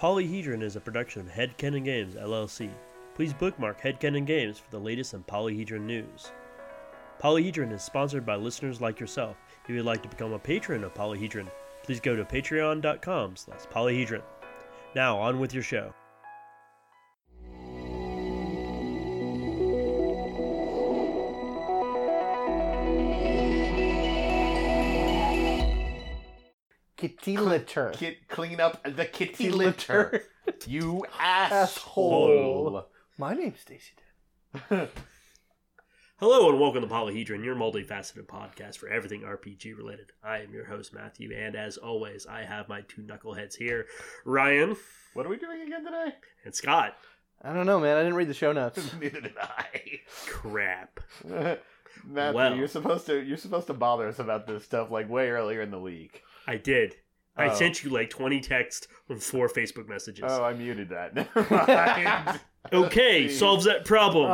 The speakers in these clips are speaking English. Polyhedron is a production of Headcannon Games, LLC. Please bookmark Headcannon Games for the latest on Polyhedron news. Polyhedron is sponsored by listeners like yourself. If you would like to become a patron of Polyhedron, please go to patreon.com/polyhedron. Now, on with your show. Kitty litter. Clean up the kitty litter. You asshole. My name's Stacy Dan. Hello and welcome to Polyhedron, your multifaceted podcast for everything RPG related. I am your host, Matthew, and as always, I have my two knuckleheads here. Ryan. What are we doing again today? And Scott. I don't know, man. I didn't read the show notes. Neither did I. Crap. Matthew, well, you're supposed to bother us about this stuff like way earlier in the week. I did. I sent you like 20 texts on 4 Facebook messages. Oh, I muted that. Never mind. Okay, solves that problem.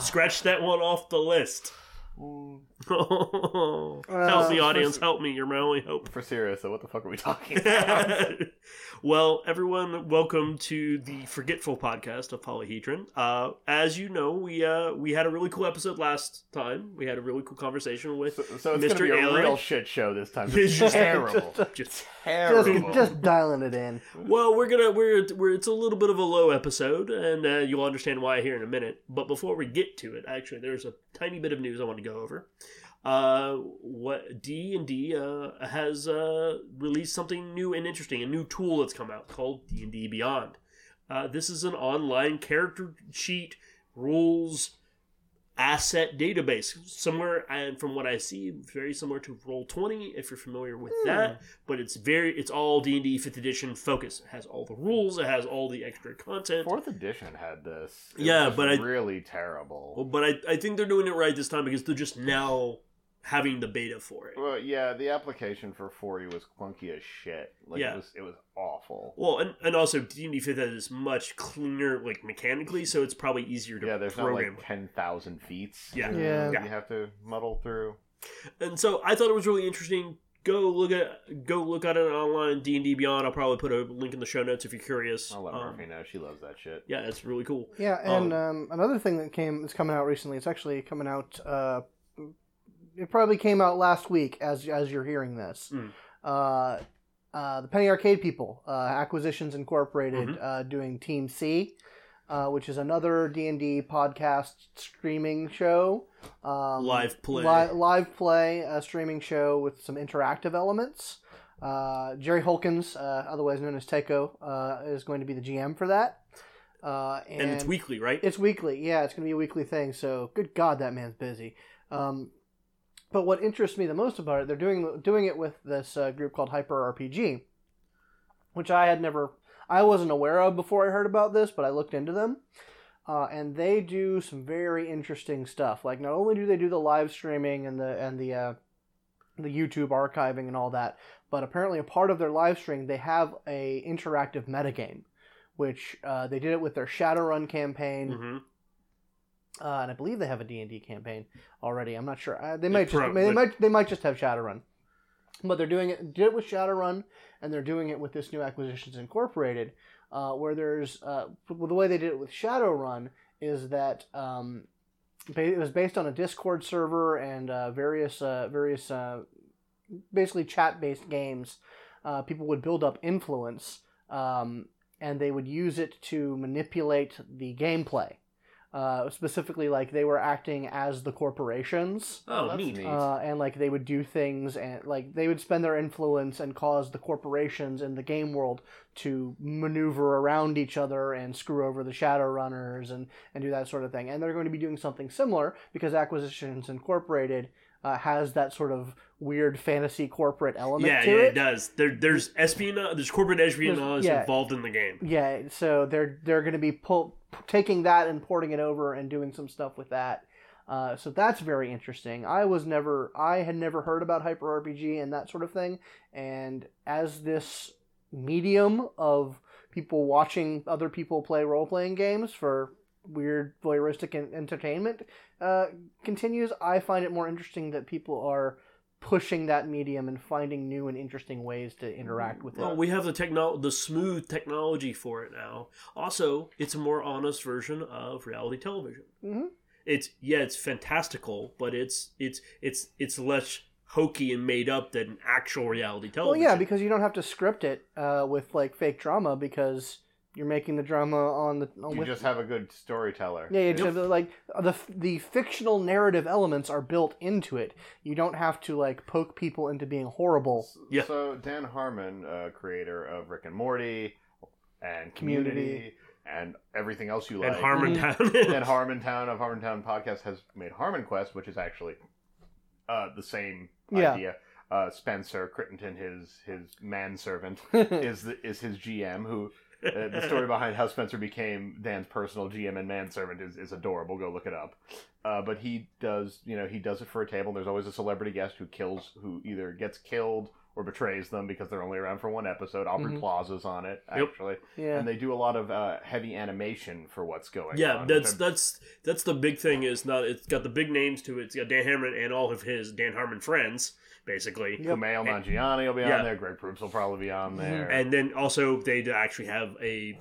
Scratch that one off the list. Help the audience, help me. You're my only hope. For serious, so what the fuck are we talking about? Well, everyone, welcome to the Forgetful podcast of Polyhedron. As you know, we had a really cool episode last time. We had a really cool conversation with Mr. So it's going to be a real shit show this time. It's just terrible. Just terrible. Just dialing it in. Well, it's a little bit of a low episode, and you'll understand why here in a minute. But before we get to it, actually, there's a tiny bit of news I want to go over. What D&D has released something new and interesting, a new tool that's come out called D&D Beyond. This is an online character sheet rules asset database, somewhere, and from what I see, very similar to Roll 20, if you're familiar with that. But it's all D&D 5th edition focus. It has all the rules. It has all the extra content. 4th edition had this. It was really terrible. Well, but I think they're doing it right this time because they're just now having the beta for it. Well, yeah, the application for 40 was clunky as shit. It was awful. Well, and also D&D 5th is much cleaner, like mechanically, so it's probably easier to program. Yeah, there's not like 10,000 feats. Yeah, you have to muddle through. And so I thought it was really interesting. Go look at it online. D&D Beyond. I'll probably put a link in the show notes if you're curious. I'll let Murphy know. She loves that shit. Yeah, it's really cool. Yeah, and another thing that's coming out recently. It's actually coming out. It probably came out last week as you're hearing this. The Penny Arcade people, Acquisitions Incorporated, doing Team C, which is another D&D podcast streaming show. Live play, a streaming show with some interactive elements. Jerry Holkins, otherwise known as Tycho, is going to be the GM for that. And it's weekly, right? It's weekly, yeah. It's going to be a weekly thing, so good God, that man's busy. But what interests me the most about it, they're doing it with this group called Hyper RPG, which I wasn't aware of before I heard about this, but I looked into them, and they do some very interesting stuff. Like, not only do they do the live streaming and the YouTube archiving and all that, but apparently a part of their live stream they have a interactive metagame, which they did it with their Shadowrun campaign. Mm-hmm. And I believe they have a D&D campaign already. I'm not sure. They might just have Shadowrun, but they're did it with Shadowrun, and they're doing it with this new Acquisitions Incorporated, where there's the way they did it with Shadowrun is that it was based on a Discord server and various basically chat-based games. People would build up influence, and they would use it to manipulate the gameplay. Specifically, like, they were acting as the corporations. Oh, neat. And, like, they would do things, and, like, they would spend their influence and cause the corporations in the game world to maneuver around each other and screw over the Shadowrunners and do that sort of thing. And they're going to be doing something similar because Acquisitions Incorporated has that sort of weird fantasy corporate element to it. Yeah, it does. There's espionage, there's corporate espionage involved in the game. Yeah, so they're going to be taking that and porting it over and doing some stuff with that. So that's very interesting. I had never heard about Hyper RPG and that sort of thing. And as this medium of people watching other people play role-playing games for weird voyeuristic entertainment continues, I find it more interesting that people are pushing that medium and finding new and interesting ways to interact with it. Well, we have the smooth technology for it now. Also, it's a more honest version of reality television. Mm-hmm. It's fantastical, but it's less hokey and made up than actual reality television. Well, yeah, because you don't have to script it with like fake drama, because you're making the drama on the. You just have a good storyteller. Yeah, you just have the fictional narrative elements are built into it. You don't have to like poke people into being horrible. Yeah. So Dan Harmon, creator of Rick and Morty and Community. And everything else you like. And Harmontown. And Harmontown of Harmontown Podcast has made Harmon Quest, which is actually the same idea. Spencer Crittenden, his manservant, is his GM, who the story behind how Spencer became Dan's personal GM and manservant is adorable. Go look it up. But he does it for a table. There's always a celebrity guest who either gets killed or betrays them because they're only around for one episode. Aubrey Plaza's on it, actually. Yep. Yeah. And they do a lot of heavy animation for what's going on. Yeah, that's the big thing. It's got the big names to it. It's got Dan Harmon and all of his Dan Harmon friends, basically. Yep. Kumail Nanjiani will be on there. Greg Proops will probably be on there. And then also they actually have a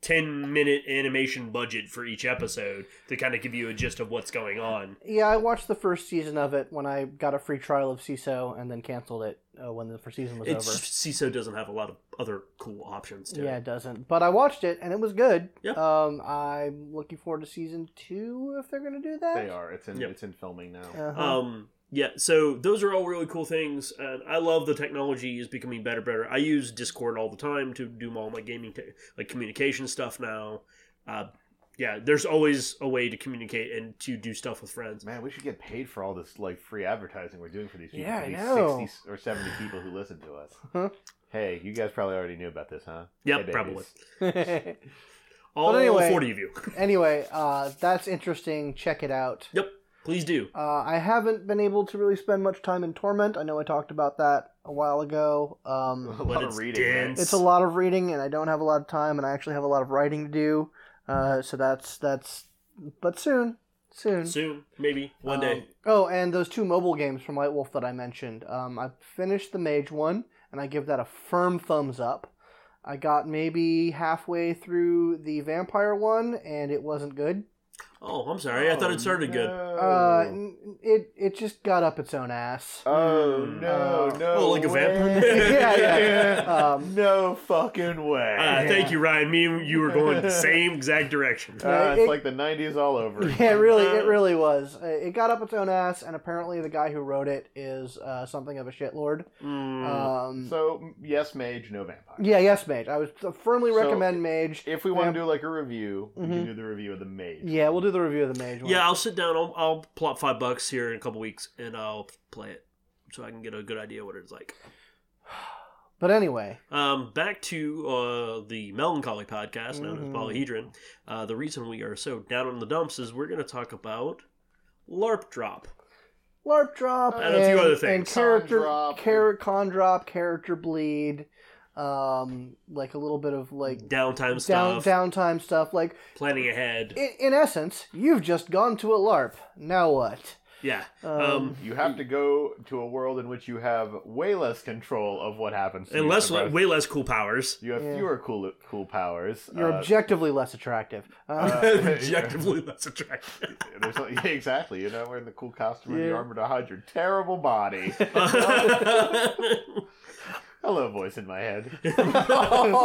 10-minute animation budget for each episode to kind of give you a gist of what's going on. Yeah, I watched the first season of it when I got a free trial of CISO and then canceled it when the first season was over. CISO doesn't have a lot of other cool options to it. Yeah, it doesn't. But I watched it, and it was good. Yeah. I'm looking forward to season 2, if they're going to do that. They are. It's in filming now. Uh-huh. Yeah, so those are all really cool things. And I love the technology is becoming better and better. I use Discord all the time to do all my gaming, like communication stuff now. There's always a way to communicate and to do stuff with friends. Man, we should get paid for all this like free advertising we're doing for these people. Yeah, I know. 60 or 70 people who listen to us. Huh? Hey, you guys probably already knew about this, huh? Yep, hey, probably. All anyway, 40 of you. Anyway, that's interesting. Check it out. Yep. Please do. I haven't been able to really spend much time in Torment. I know I talked about that a while ago. But it's reading. Dense. It's a lot of reading, and I don't have a lot of time, and I actually have a lot of writing to do. So that's. But soon. Soon, maybe one day. Oh, and those 2 mobile games from White Wolf that I mentioned. I finished the Mage one, and I give that a firm thumbs up. I got maybe halfway through the Vampire one, and it wasn't good. Oh, I'm sorry. I thought it started good. It just got up its own ass. Oh, no. Oh, like a vampire? Yeah. No fucking way. Thank you, Ryan. Me and you were going the same exact direction. It's like the 90s all over. Yeah, it really was. It got up its own ass, and apparently the guy who wrote it is something of a shitlord. So, yes, Mage, no Vampire. Yeah, yes, Mage. I would firmly recommend Mage. If we want to do like a review, we can do the review of the Mage. Yeah, we'll do the review of the Mage one. Yeah, I'll sit down. I'll plop $5 here in a couple weeks, and I'll play it so I can get a good idea what it's like. But anyway, back to the Melancholy Podcast, known as Polyhedron. The reason we are so down in the dumps is we're going to talk about LARP drop, and a few other things, and con drop, character bleed. Like a little bit of like downtime stuff, like planning ahead. In essence, you've just gone to a LARP. Now what? Yeah. You have to go to a world in which you have way less control of what happens to you. And way less cool powers. You have fewer cool powers. You're objectively less attractive. Objectively less attractive. Yeah, exactly. You're not wearing the cool costume and your armor to hide your terrible body. Hello, voice in my head. I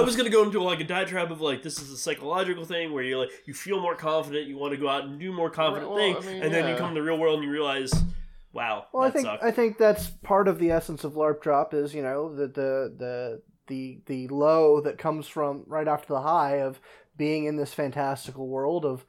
was gonna go into like a diatribe of like this is a psychological thing where you like you feel more confident, you want to go out and do more confident things, and then you come to the real world and you realize, wow. Well, I think that's part of the essence of LARP drop is the low that comes from right after the high of being in this fantastical world of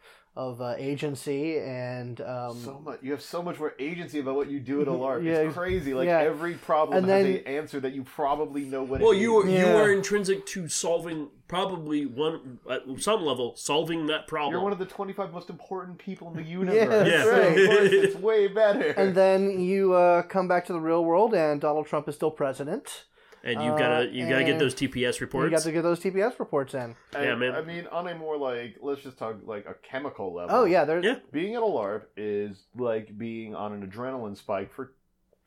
agency and so much. You have so much more agency about what you do at a LARP. Yeah, it's crazy. Like every problem has an answer that you probably know what. Well, you are intrinsic to solving probably one at some level solving that problem. You're one of the 25 most important people in the universe. Yeah, right. So of course it's way better. And then you come back to the real world, and Donald Trump is still president. And you gotta get those TPS reports. You got to get those TPS reports in. Yeah, man. I mean, on a more like, let's just talk like a chemical level. Oh yeah, there's being at a LARP is like being on an adrenaline spike for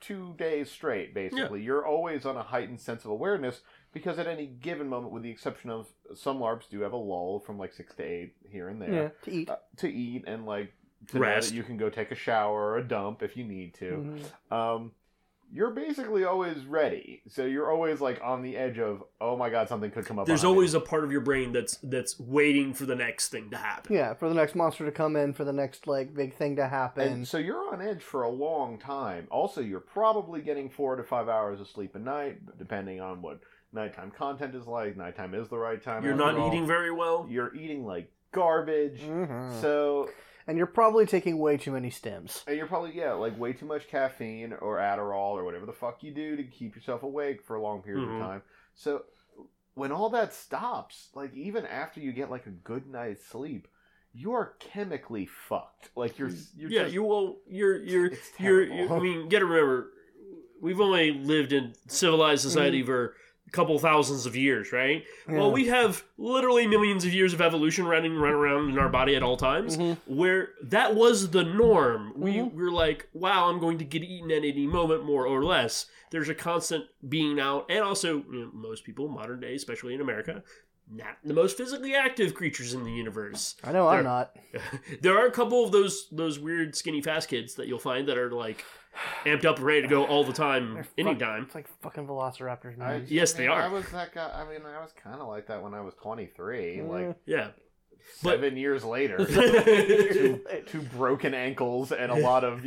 2 days straight. Basically, you're always on a heightened sense of awareness because at any given moment, with the exception of some LARPs, do have a lull from like 6 to 8 here and there to eat and like to rest. Know that you can go take a shower or a dump if you need to. Mm-hmm. You're basically always ready. So you're always like on the edge of, oh my God, something could come up. There's always a part of your brain that's waiting for the next thing to happen. Yeah, for the next monster to come in, for the next like big thing to happen. And so you're on edge for a long time. Also, you're probably getting 4 to 5 hours of sleep a night, depending on what nighttime content is like. Nighttime is the right time. You're not eating very well. You're eating like garbage. Mm-hmm. So... And you're probably taking way too many stims. And you're probably, like way too much caffeine or Adderall or whatever the fuck you do to keep yourself awake for a long period of time. So when all that stops, like even after you get like a good night's sleep, you are chemically fucked. Like you're just, you will, I mean, you gotta remember, we've only lived in civilized society for a couple thousands of years, right? Yeah. Well, we have literally millions of years of evolution running around in our body at all times, where that was the norm. We were like, wow, I'm going to get eaten at any moment, more or less. There's a constant being out, and also most people, modern day, especially in America, not the most physically active creatures in the universe. I know I'm not. There are a couple of those weird skinny fast kids that you'll find that are like amped up and ready to go all the time, anytime. It's like fucking velociraptors. They are. I was that guy. I mean, I was kind of like that when I was 23. Like, 7 years later, two broken ankles and a lot of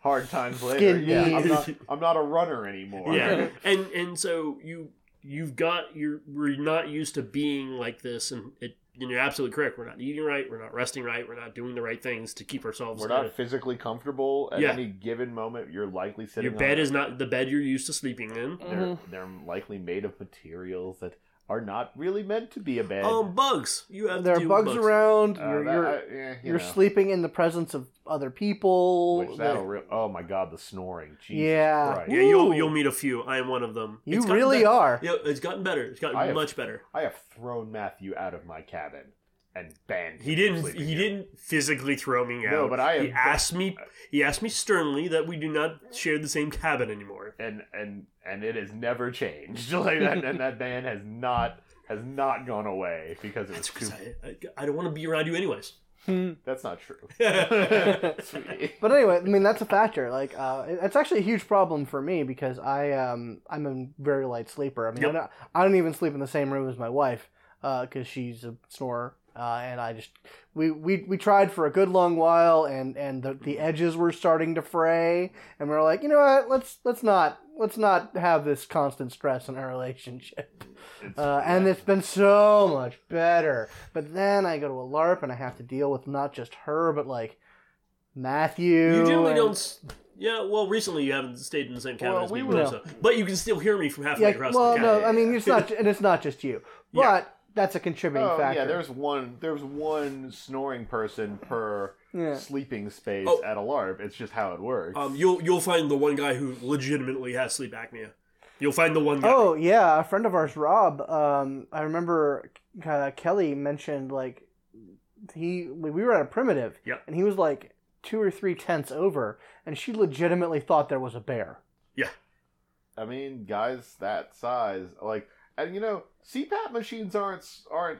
hard times later. Yeah, I'm not a runner anymore. Yeah, and so we're not used to being like this, and it. And you're absolutely correct. We're not eating right. We're not resting right. We're not doing the right things to keep ourselves. We're not physically comfortable at any given moment. You're likely sitting. Your bed is not the bed you're used to sleeping in. They're likely made of materials that are not really meant to be a bed. Bugs. You have there to are bugs around. You're sleeping in the presence of other people. Which oh my God, the snoring. Jesus Christ. Yeah, you'll meet a few. I am one of them. You really are. Yeah, it's gotten better. It's gotten much better. I have thrown Matthew out of my cabin and banned him. He didn't physically throw me out. No, but I have he asked me sternly that we do not share the same cabin anymore. And it has never changed. Like that, and that ban has not gone away because it was I don't want to be around you anyways. That's not true. But anyway, I mean that's a factor. Like it's actually a huge problem for me because I'm a very light sleeper. I mean I don't even sleep in the same room as my wife because she's a snorer. And I just we tried for a good long while, and the edges were starting to fray, and we were like, you know what, let's not have this constant stress in our relationship. And it's been so much better. But then I go to a LARP, and I have to deal with not just her, but like Matthew. You generally don't. Yeah, well, recently you haven't stayed in the same cabin as me, but you can still hear me from halfway across the cabin. Well, no, I mean it's not, and it's not just you, but. Yeah. That's a contributing factor. Yeah, there's one snoring person per sleeping space at a LARP. It's just how it works. You'll find the one guy who legitimately has sleep apnea. You'll find the one guy. Oh yeah, a friend of ours, Rob. I remember Kelly mentioned like we were at a primitive, and he was like 2 or 3 tents over, and she legitimately thought there was a bear. Yeah, I mean guys that size like. And, CPAP machines aren't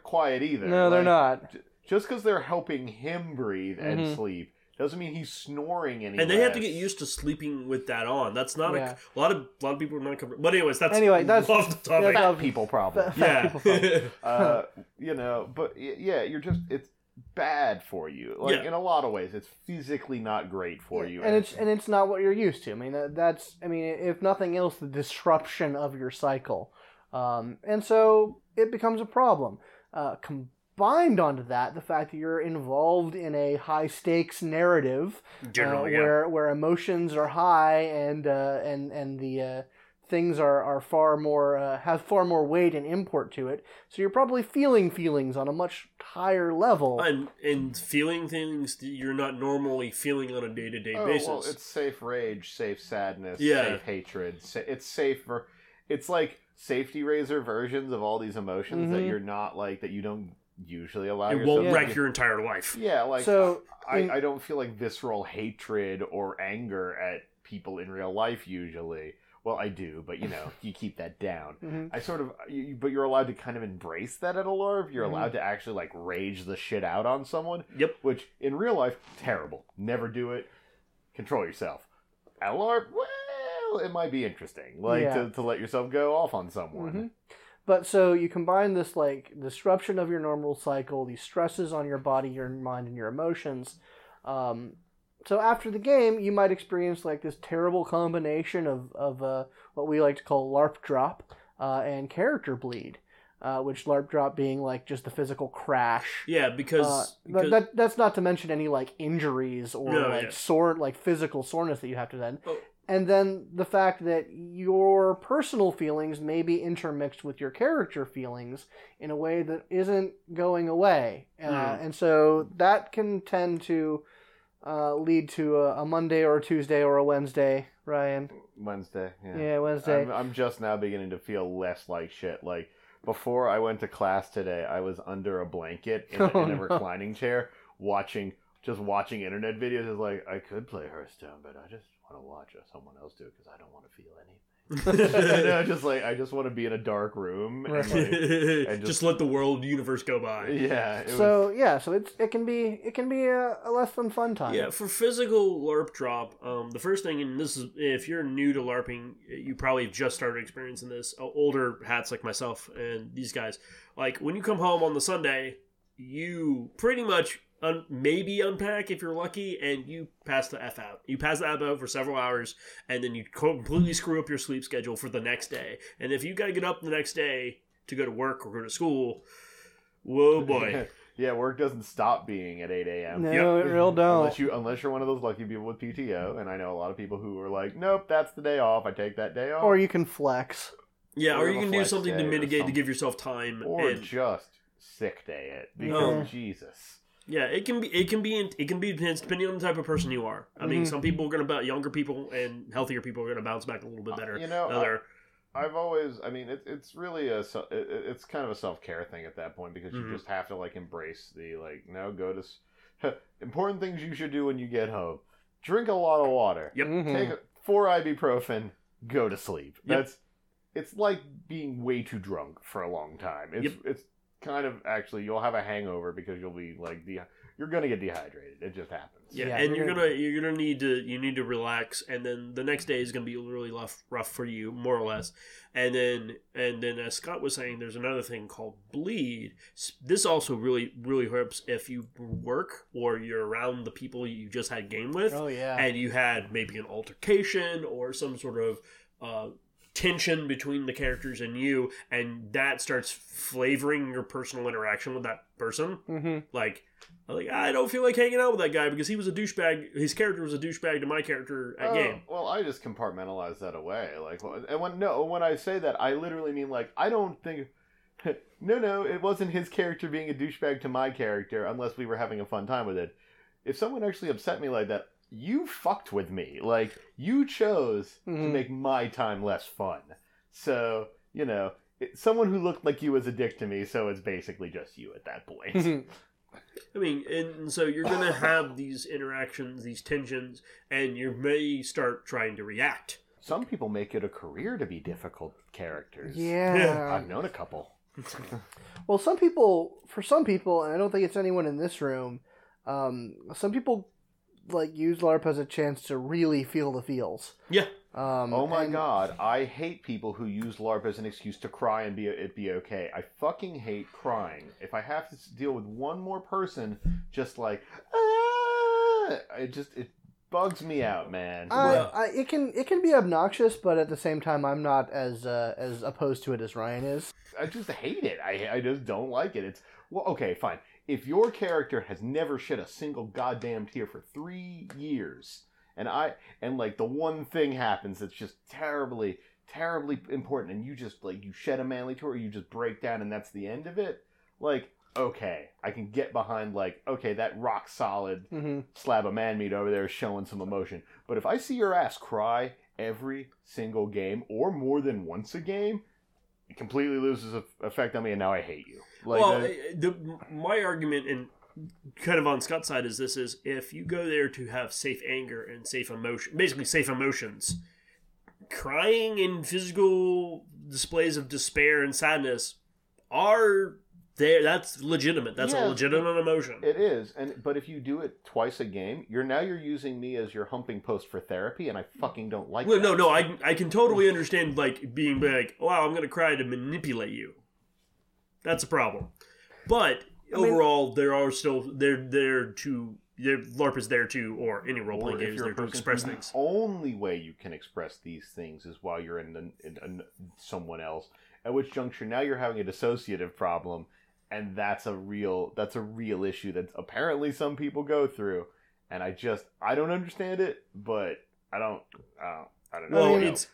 quiet either. No, they're not. Just because they're helping him breathe and sleep doesn't mean he's snoring anymore. And they have to get used to sleeping with that on. That's not a lot of people are not comfortable. But anyways, that's off the topic. Fat people problem. But you're just it's bad for you. Like in a lot of ways, it's physically not great for you. And it's not what you're used to. I mean, if nothing else, the disruption of your cycle. And so it becomes a problem. Combined onto that, the fact that you're involved in a high-stakes narrative, generally, where emotions are high and the things are far more have far more weight and import to it. So you're probably feeling feelings on a much higher level, and feeling things that you're not normally feeling on a day-to-day basis. Well, it's safe rage, safe sadness, safe hatred. It's safe for. it's like safety razor versions of all these emotions that you're not like, that you don't usually allow yourself. It won't wreck your entire life. Yeah, like so, I don't feel like visceral hatred or anger at people in real life usually. Well, I do, but, you know, you keep that down. I sort of... But you're allowed to kind of embrace that at a LARV. You're allowed to actually, like, rage the shit out on someone. Yep. Which, in real life, terrible. Never do it. Control yourself. At a LARV, well, it might be interesting. Like, to let yourself go off on someone. But, so, you combine this, like, disruption of your normal cycle, these stresses on your body, your mind, and your emotions. So after the game, you might experience like this terrible combination of what we like to call LARP drop and character bleed, which LARP drop being like just the physical crash. Yeah, because that's not to mention any like injuries or physical soreness that you have to then. Oh. And then the fact that your personal feelings may be intermixed with your character feelings in a way that isn't going away. And so that can tend to... lead to a Monday or a Tuesday or a Wednesday, Ryan. Wednesday, yeah. Yeah, Wednesday. I'm just now beginning to feel less like shit. Like, before I went to class today, I was under a blanket in a reclining chair watching internet videos. It's like, I could play Hearthstone, but I just want to watch someone else do it because I don't want to feel anything. I just want to be in a dark room and, like, and just let the universe go by. It can be a less than fun time. Yeah, for physical LARP drop, the first thing, and this is if you're new to LARPing, you probably just started experiencing this. Older hats like myself and these guys, like when you come home on the Sunday, you pretty much maybe unpack if you're lucky, and you pass the F out. You pass the F out for several hours, and then you completely screw up your sleep schedule for the next day. And if you got to get up the next day to go to work or go to school, whoa boy. Yeah, work doesn't stop being at 8 a.m. No, it really don't. Unless you're one of those lucky people with PTO, and I know a lot of people who are like, nope, that's the day off, I take that day off. Or you can flex. Yeah, or you can do something to mitigate to give yourself time. Or just sick day it. Because Jesus. Yeah, it can be intense depending on the type of person you are. I mean, some people are going to younger people and healthier people are going to bounce back a little bit better. I've always, I mean, it's really it's kind of a self-care thing at that point because you just have to like embrace the like important things you should do when you get home. Drink a lot of water. Yep. Take 4 ibuprofen. Go to sleep. Yep. It's like being way too drunk for a long time. It's kind of actually you'll have a hangover because you'll be like you're gonna get dehydrated. It just happens. Yeah, and you need to relax, and then the next day is gonna be really rough for you, more or less. And then as Scott was saying, there's another thing called bleed. This also really really helps if you work or you're around the people you just had game with. Oh yeah. And you had maybe an altercation or some sort of tension between the characters and you, and that starts flavoring your personal interaction with that person. Like I don't feel like hanging out with that guy because he was a douchebag. His character was a douchebag to my character at game. Well, I just compartmentalize that away. Like, and when I say that, I literally mean like I don't think. No, it wasn't his character being a douchebag to my character unless we were having a fun time with it. If someone actually upset me like that. You fucked with me. Like, you chose to make my time less fun. So, you know, someone who looked like you was a dick to me, so it's basically just you at that point. I mean, and so you're going to have these interactions, these tensions, and you may start trying to react. Some people make it a career to be difficult characters. Yeah. I've known a couple. Well, for some people, and I don't think it's anyone in this room, some people... like use LARP as a chance to really feel the feels. Yeah. God, I hate people who use LARP as an excuse to cry and be okay. I fucking hate crying. If I have to deal with one more person, just like it bugs me out, man. It can be obnoxious, but at the same time, I'm not as opposed to it as Ryan is. I just hate it. I just don't like it. It's well, okay, fine. If your character has never shed a single goddamn tear for 3 years, and the one thing happens that's just terribly, terribly important, and you just like you shed a manly tear, or you just break down, and that's the end of it. Like, okay, I can get behind like, okay, that rock solid slab of man meat over there is showing some emotion. But if I see your ass cry every single game or more than once a game, it completely loses effect on me, and now I hate you. Like, well, my argument, and kind of on Scott's side, is this: is if you go there to have safe anger and safe emotion, basically safe emotions, crying and physical displays of despair and sadness are there. That's legitimate. That's a legitimate emotion. It is. But if you do it twice a game, you're using me as your humping post for therapy, and I fucking don't like that. No, I can totally understand being like, wow, I'm gonna cry to manipulate you. That's a problem. But overall, there are still LARP is there too, or any role playing game is there to express things. The only way you can express these things is while you're in someone else. At which juncture now you're having a dissociative problem, and that's a real issue that apparently some people go through. And I don't understand it, but I don't know. Well, it's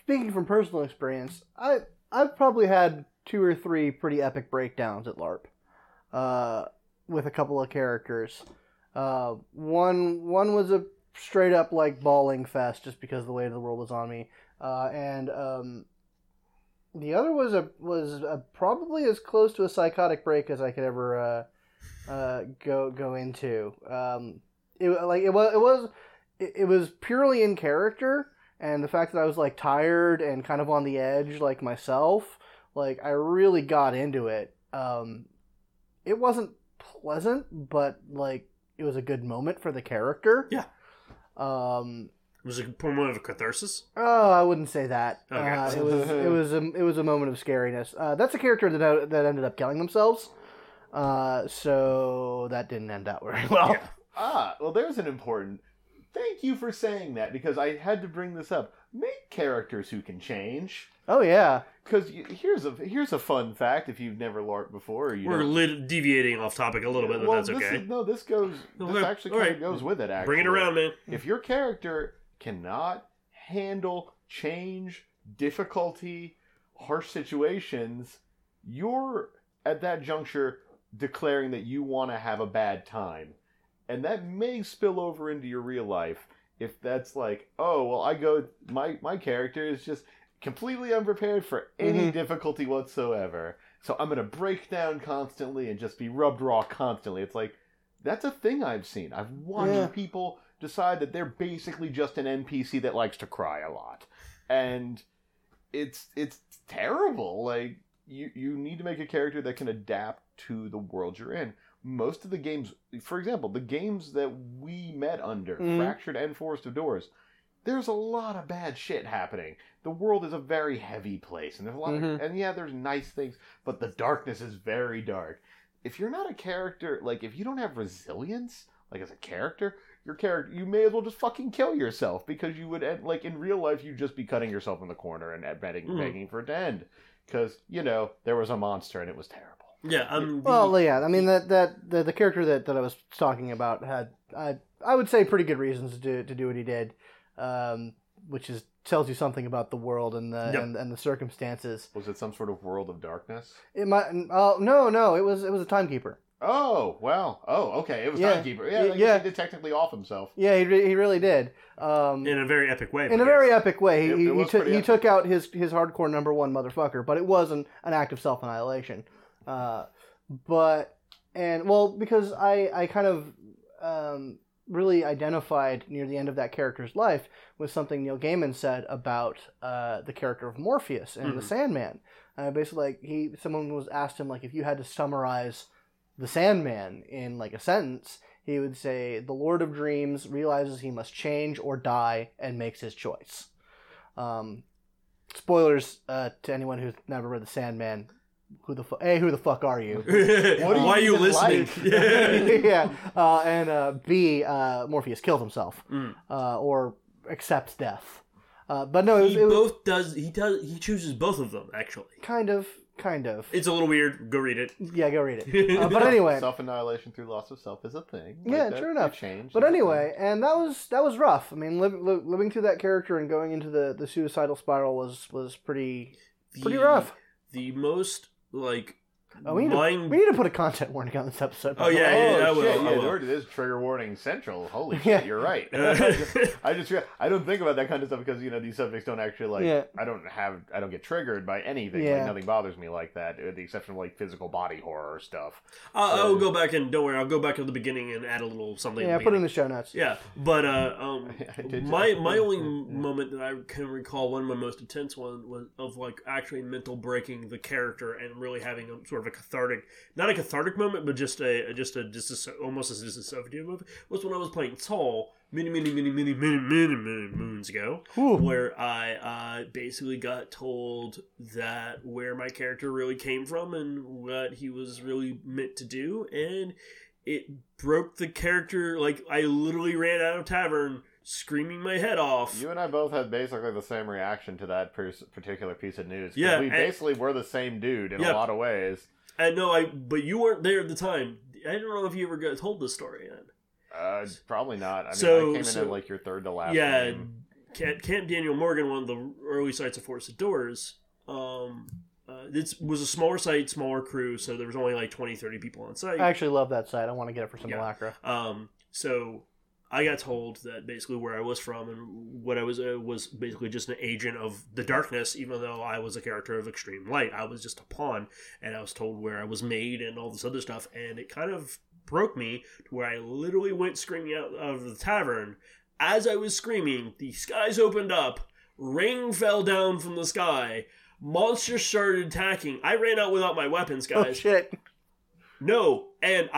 speaking from personal experience, I've probably had 2 or 3 pretty epic breakdowns at LARP, with a couple of characters. One was a straight up bawling fest just because the weight of the world was on me, and the other was a probably as close to a psychotic break as I could ever go into. It was purely in character, and the fact that I was tired and kind of on the edge myself. I really got into it. It wasn't pleasant, but, it was a good moment for the character. Yeah. It was a moment of catharsis? Oh, I wouldn't say that. Okay. It was a moment of scariness. That's a character that ended up killing themselves. So that didn't end out very well. Yeah. Well, there's an important... Thank you for saying that, because I had to bring this up. Make characters who can change. Oh, yeah. Because here's a fun fact if you've never LARPed before. We're deviating off topic a little bit, but that's okay. This actually goes with it, actually. Bring it around, man. If your character cannot handle change, difficulty, harsh situations, you're, at that juncture, declaring that you want to have a bad time. And that may spill over into your real life if that's my character is just completely unprepared for any difficulty whatsoever. So I'm going to break down constantly and just be rubbed raw constantly. It's that's a thing I've seen. I've watched people decide that they're basically just an NPC that likes to cry a lot. And it's terrible. You need to make a character that can adapt to the world you're in. Most of the games, for example, the games that we met under, Fractured and Forest of Doors, there's a lot of bad shit happening. The world is a very heavy place, and there's a lot of, and there's nice things, but the darkness is very dark. If you're not a character, if you don't have resilience, as a character, you may as well just fucking kill yourself, because you would end, in real life, you'd just be cutting yourself in the corner and begging for it to end, because, there was a monster and it was terrible. Yeah. The character that I was talking about had I would say pretty good reasons to do what he did, which tells you something about the world and the and the circumstances. Was it some sort of world of darkness? It might. No. It was a timekeeper. Oh wow. Oh okay. It was timekeeper. Yeah. He did technically off himself. Yeah, he really did. In a very epic way. He took out his hardcore number one motherfucker, but it was an act of self annihilation. Because I kind of really identified near the end of that character's life with something Neil Gaiman said about the character of Morpheus and the Sandman. Someone was asked him if you had to summarize the Sandman in a sentence, he would say the Lord of Dreams realizes he must change or die and makes his choice. Spoilers to anyone who's never read the Sandman. Who the fuck are you? Why are you listening? Yeah. Morpheus killed himself or accepts death. He chooses both of them, actually. Kind of. It's a little weird. Go read it. Yeah, go read it. But anyway, self-annihilation through loss of self is a thing. Yeah, sure enough. But anyway, and that was rough. I mean, living through that character and going into the suicidal spiral was pretty rough. The most Oh, we need to put a content warning on this episode. Oh, yeah, I will. Lord, it is trigger warning central. Holy shit, you're right. I don't think about that kind of stuff because, you know, these subjects don't actually, like, I don't get triggered by anything. Yeah. Like, nothing bothers me like that, with the exception of, like, physical body horror stuff. I'll go back and, don't worry, I'll go back to the beginning and add a little something. Yeah, put it in the show notes. Yeah, but my only moment that I can recall, one of my most intense one was of, like, actually mental breaking the character and really having a sort of a cathartic, not a cathartic moment, but just a almost as disassociative moment, was when I was playing Tall many moons ago. Ooh. Where I basically got told that where my character really came from and what he was really meant to do, and it broke the character. Like, I literally ran out of tavern screaming my head off. You and I both had basically the same reaction to that particular piece of news. Yeah, we basically were the same dude in a lot of ways. I know, but you weren't there at the time. I don't know if you ever got told this story then. Probably not. I mean, I came in at like your third to last. Yeah, Camp Daniel Morgan, one of the early sites of Forest of Doors. This was a smaller site, smaller crew, so there was only like 20-30 people on site. I actually love that site. I want to get it for some Malacra. So I got told that basically where I was from and what I was basically just an agent of the darkness, even though I was a character of extreme light. I was just a pawn, and I was told where I was made and all this other stuff, and it kind of broke me to where I literally went screaming out of the tavern. As I was screaming, the skies opened up, rain fell down from the sky, monsters started attacking. I ran out without my weapons, guys. Oh, shit. No, and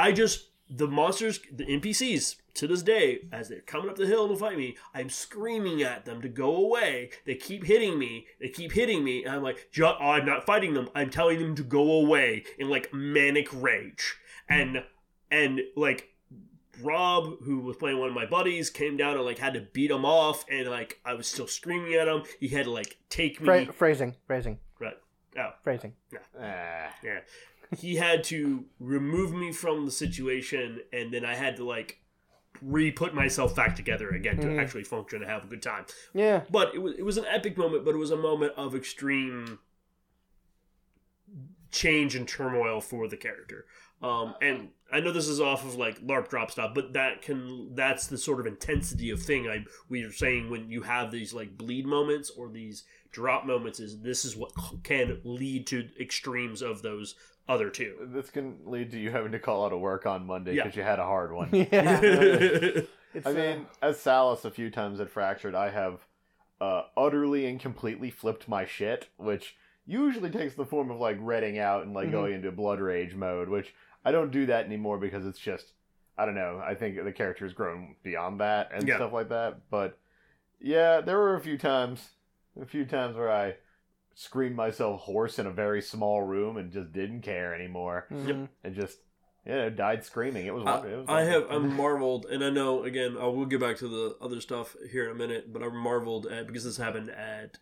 the monsters, the NPCs, to this day, as they're coming up the hill to fight me, I'm screaming at them to go away. They keep hitting me. And I'm like, I'm not fighting them. I'm telling them to go away in, like, manic rage. And like, Rob, who was playing one of my buddies, came down and, like, had to beat him off. And, like, I was still screaming at him. He had to, like, take me. Phrasing. Right. Oh. Phrasing. Yeah. He had to remove me from the situation, and then I had to, like, re-put myself back together again to actually function and have a good time. Yeah. But it was an epic moment, but it was a moment of extreme change and turmoil for the character. And I know this is off of, like, LARP drop stuff, but that's the sort of intensity of thing we were saying when you have these, like, bleed moments or these drop moments, this is what can lead to extremes of those other two. This can lead to you having to call out of work on Monday because you had a hard one. I mean, as Salas a few times at Fractured, I have utterly and completely flipped my shit, which usually takes the form of, like, redding out and, like, going into blood rage mode, which I don't do that anymore because it's just, I don't know, I think the character has grown beyond that and stuff like that. But yeah, there were a few times where I screamed myself hoarse in a very small room and just didn't care anymore, and just died screaming. It was. I'm marveled, and I know again I will get back to the other stuff here in a minute, but I marveled at, because this happened at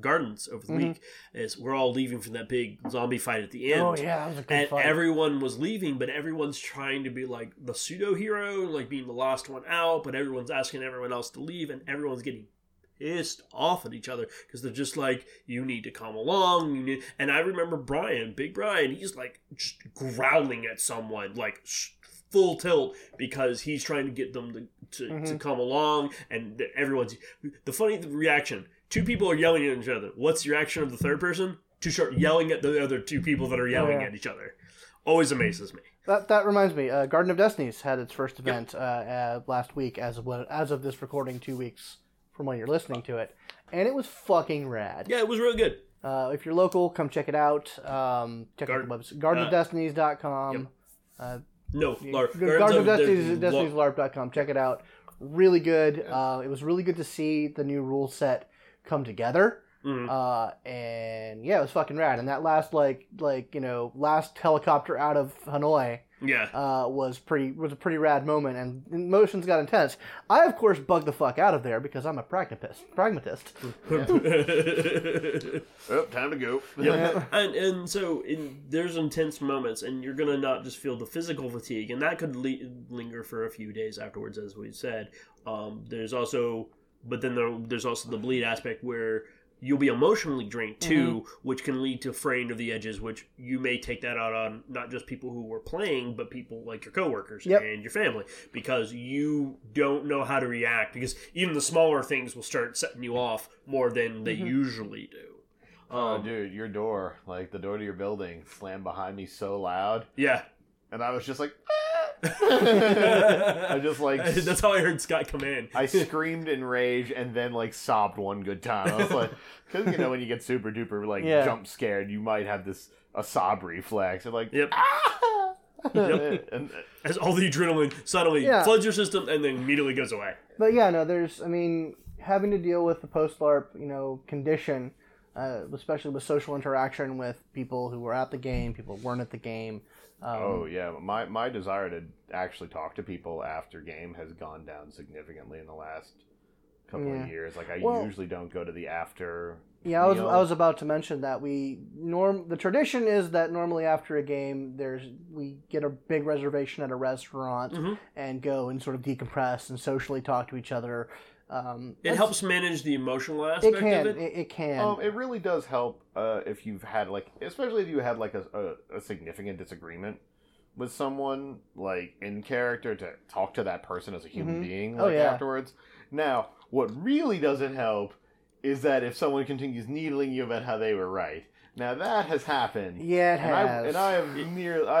Gardens over the week, is we're all leaving from that big zombie fight at the end. Oh yeah, that was a good fight. Everyone was leaving, but everyone's trying to be like the pseudo hero, like being the last one out, but everyone's asking everyone else to leave, and everyone's getting pissed off at each other because they're just like, you need to come along. And I remember Big Brian, he's like just growling at someone, like full tilt, because he's trying to get them to come along. And everyone's the reaction, two people are yelling at each other. What's the reaction of the third person? To start yelling at the other two people that are yelling at each other. Always amazes me. That reminds me, Garden of Destinies had its first event last week, as of this recording, 2 weeks from when you're listening to it, and it was fucking rad. Yeah, it was really good. If you're local, come check it out. Check out the website, gardenofdestinies.com. LARP. Gardenofdestinies.larp.com. Check it out. Really good. It was really good to see the new rule set come together. And yeah, it was fucking rad. And that last last helicopter out of Hanoi. Yeah, was a pretty rad moment, and emotions got intense. I, of course, bugged the fuck out of there because I'm a pragmatist. Oh, time to go. Yeah. And so there's intense moments, and you're gonna not just feel the physical fatigue, and that could linger for a few days afterwards, as we said. There's also the bleed aspect where you'll be emotionally drained too, which can lead to fraying of the edges, which you may take that out on not just people who were playing, but people like your coworkers and your family, because you don't know how to react, because even the smaller things will start setting you off more than they usually do. Oh, dude, your door, like the door to your building, slammed behind me so loud. Yeah. And I was just like, ah! I just like... That's how I heard Scott come in. I screamed in rage and then like sobbed one good time. I was like, because you know when you get super duper like jump scared, you might have this a sob reflex. And like, ah! And as all the adrenaline suddenly floods your system and then immediately goes away. But yeah, no, there's, I mean, having to deal with the post-LARP, you know, condition, especially with social interaction with people who were at the game, people who weren't at the game. Oh yeah, my desire to actually talk to people after game has gone down significantly in the last couple of years. Like I usually don't go to the after. Yeah, I was about to mention that the tradition is that normally after a game we get a big reservation at a restaurant and go and sort of decompress and socially talk to each other. It helps manage the emotional aspect of it. It can. It really does help if you've had, like, especially if you had, like, a significant disagreement with someone, like, in character, to talk to that person as a human being, like, afterwards. Now, what really doesn't help is that if someone continues needling you about how they were right. Now, that has happened. Yeah, it has. I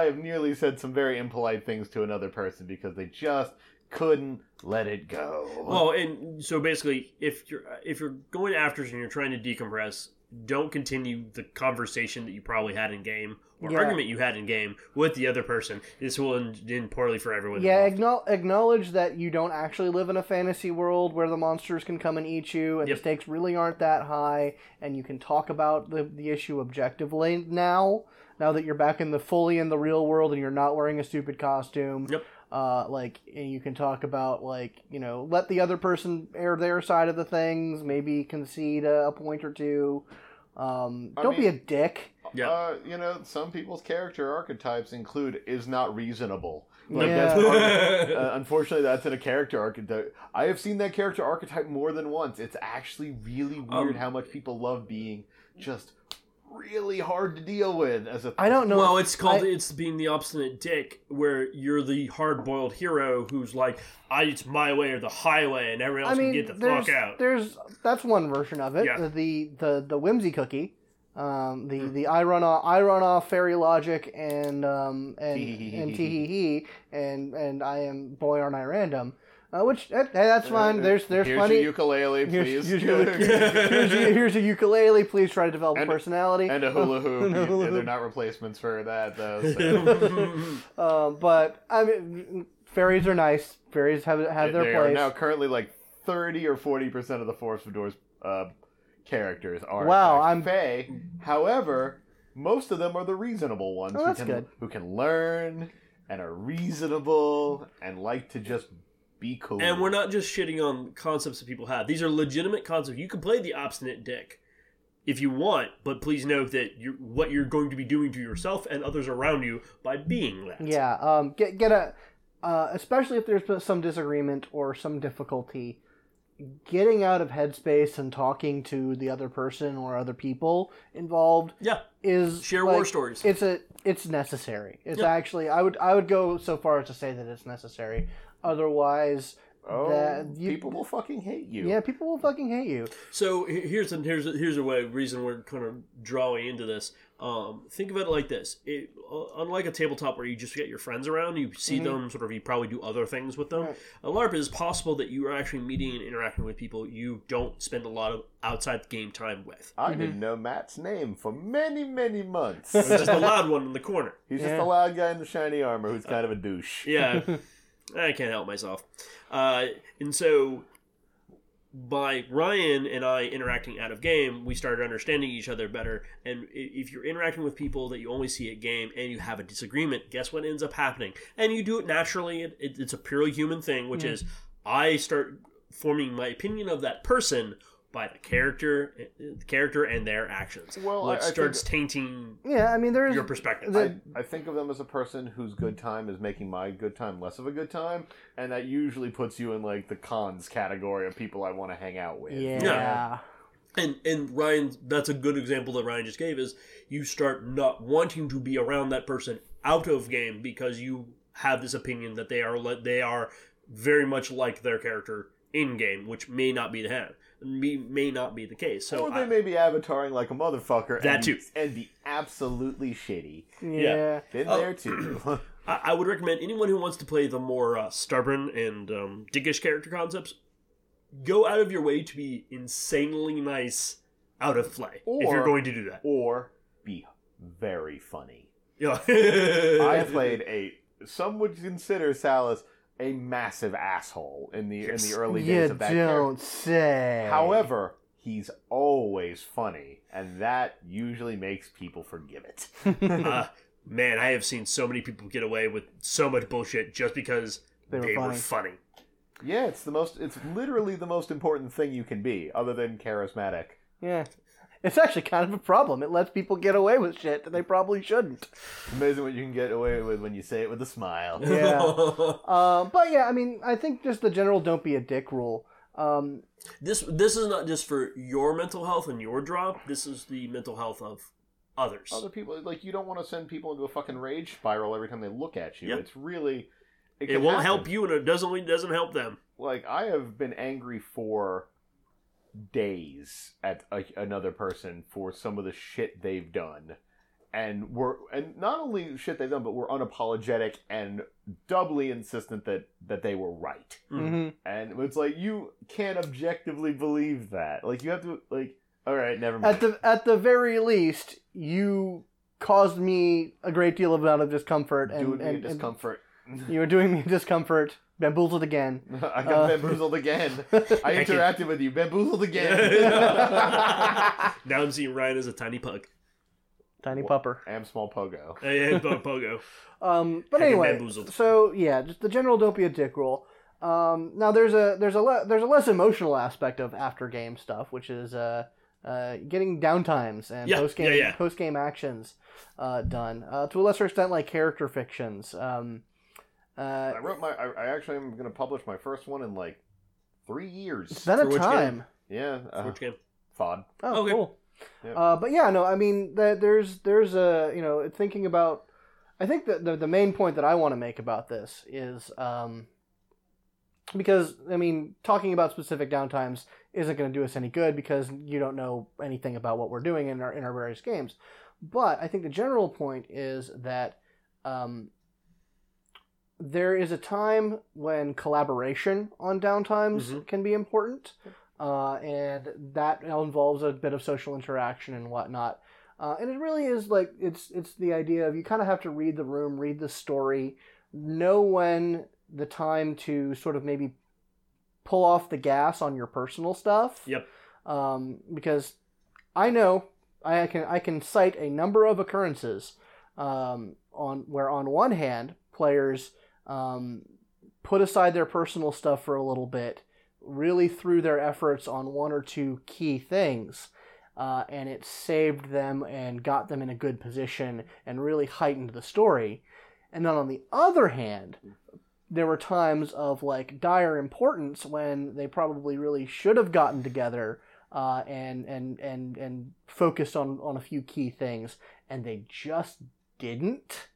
have nearly said some very impolite things to another person because they just... couldn't let it go. Well, and so basically, if you're going afters and you're trying to decompress, don't continue the conversation that you probably had in game or argument you had in game with the other person. This will end poorly for everyone. Yeah, acknowledge that you don't actually live in a fantasy world where the monsters can come and eat you, and the stakes really aren't that high, and you can talk about the issue objectively now that you're back in the fully in the real world and you're not wearing a stupid costume. Yep. And you can talk about, like, you know, let the other person air their side of the things, maybe concede a point or two. Don't be a dick. Yeah. You know, some people's character archetypes include is not reasonable. Like, unfortunately, that's in a character archetype. I have seen that character archetype more than once. It's actually really weird how much people love being just... really hard to deal with as a... I don't know. Well, it's being the obstinate dick, where you're the hard-boiled hero who's like, it's my way or the highway, and everyone else can get the fuck out. That's one version of it. Yeah. The whimsy cookie, the I run off fairy logic and and tee-hee-hee, and I am, boy aren't I random. Which, hey, that's fine. There's here's funny. Here's a ukulele, please. Here's a ukulele, please try to develop a personality. And a hula hoop. And a hula hoop. They're not replacements for that, though. So. But, I mean, fairies are nice. Fairies have their place. They are now currently like 30 or 40% of the Forest of Doors characters are fae. However, most of them are the reasonable ones who can learn and are reasonable and like to just... be cool. And we're not just shitting on concepts that people have. These are legitimate concepts. You can play the obstinate dick if you want, but please note that what you're going to be doing to yourself and others around you by being that. Yeah. Get a especially if there's some disagreement or some difficulty, getting out of headspace and talking to the other person or other people involved. Yeah. Is share war stories. It's necessary. It's actually I would go so far as to say that it's necessary. Otherwise, people will fucking hate you. Yeah, people will fucking hate you. So here's a reason we're kind of drawing into this. Think of it like this: unlike a tabletop where you just get your friends around, you see them, sort of, you probably do other things with them. Right. A LARP is possible that you are actually meeting and interacting with people you don't spend a lot of outside game time with. I didn't know Matt's name for many, many months. He's just the loud one in the corner. He's just the loud guy in the shiny armor who's kind of a douche. Yeah. I can't help myself. And so by Ryan and I interacting out of game, we started understanding each other better. And if you're interacting with people that you only see at game and you have a disagreement, guess what ends up happening? And you do it naturally. It's a purely human thing, which is I start forming my opinion of that person by the character and their actions, which starts tainting. Yeah, I mean, there is your perspective. I think of them as a person whose good time is making my good time less of a good time, and that usually puts you in like the cons category of people I want to hang out with. Yeah. And Ryan, that's a good example that Ryan just gave, is you start not wanting to be around that person out of game because you have this opinion that they are very much like their character in game, which may not be the case. So, or they may be avataring like a motherfucker and be absolutely shitty. Yeah. Been there too. I would recommend anyone who wants to play the more stubborn and dickish character concepts, go out of your way to be insanely nice out of play, if you're going to do that. Or be very funny. Yeah. I played some would consider Salas a massive asshole in the early days of that character. You don't say. However, he's always funny, and that usually makes people forgive it. Man, I have seen so many people get away with so much bullshit just because they were funny. Yeah, it's literally the most important thing you can be, other than charismatic. Yeah. It's actually kind of a problem. It lets people get away with shit that they probably shouldn't. It's amazing what you can get away with when you say it with a smile. Yeah. But yeah, I mean, I think just the general don't be a dick rule. This is not just for your mental health and your job. This is the mental health of others. Other people. Like, you don't want to send people into a fucking rage spiral every time they look at you. Yep. It's really... It won't help you, and it doesn't help them. Like, I have been angry for days at another person for some of the shit they've done, and not only shit they've done, but we're unapologetic and doubly insistent that they were right. Mm-hmm. And it's like, you can't objectively believe that. Like, you have to, like, all right, never mind. At the very least, you caused me a great deal of amount of discomfort, discomfort. You were doing me discomfort. Bamboozled again. I got bamboozled again. I interacted with you. Bamboozled again. Now I'm seeing Ryan as a tiny pug. Tiny pupper. I'm small pogo. Yeah, pogo. But anyway, so yeah, just the general don't be a dick rule. Now there's a less emotional aspect of after game stuff, which is getting downtimes and post game actions done to a lesser extent, like character fictions. I actually am going to publish my first one in like 3 years. It's been a time. Yeah. Which game? FOD. Oh, okay. Cool. Yeah. But yeah, no, I mean, there's a, you know, thinking about, I think that the main point that I want to make about this is, because, I mean, talking about specific downtimes isn't going to do us any good because you don't know anything about what we're doing in our various games. But I think the general point is that, there is a time when collaboration on downtimes mm-hmm. can be important, and that involves a bit of social interaction and whatnot. And it really is like, it's the idea of you kind of have to read the room, read the story, know when the time to sort of maybe pull off the gas on your personal stuff. Yep. Because I know I can cite a number of occurrences on one hand, players... put aside their personal stuff for a little bit, really threw their efforts on one or two key things, and it saved them and got them in a good position and really heightened the story. And then on the other hand, there were times of like dire importance when they probably really should have gotten together and focused on a few key things, and they just didn't.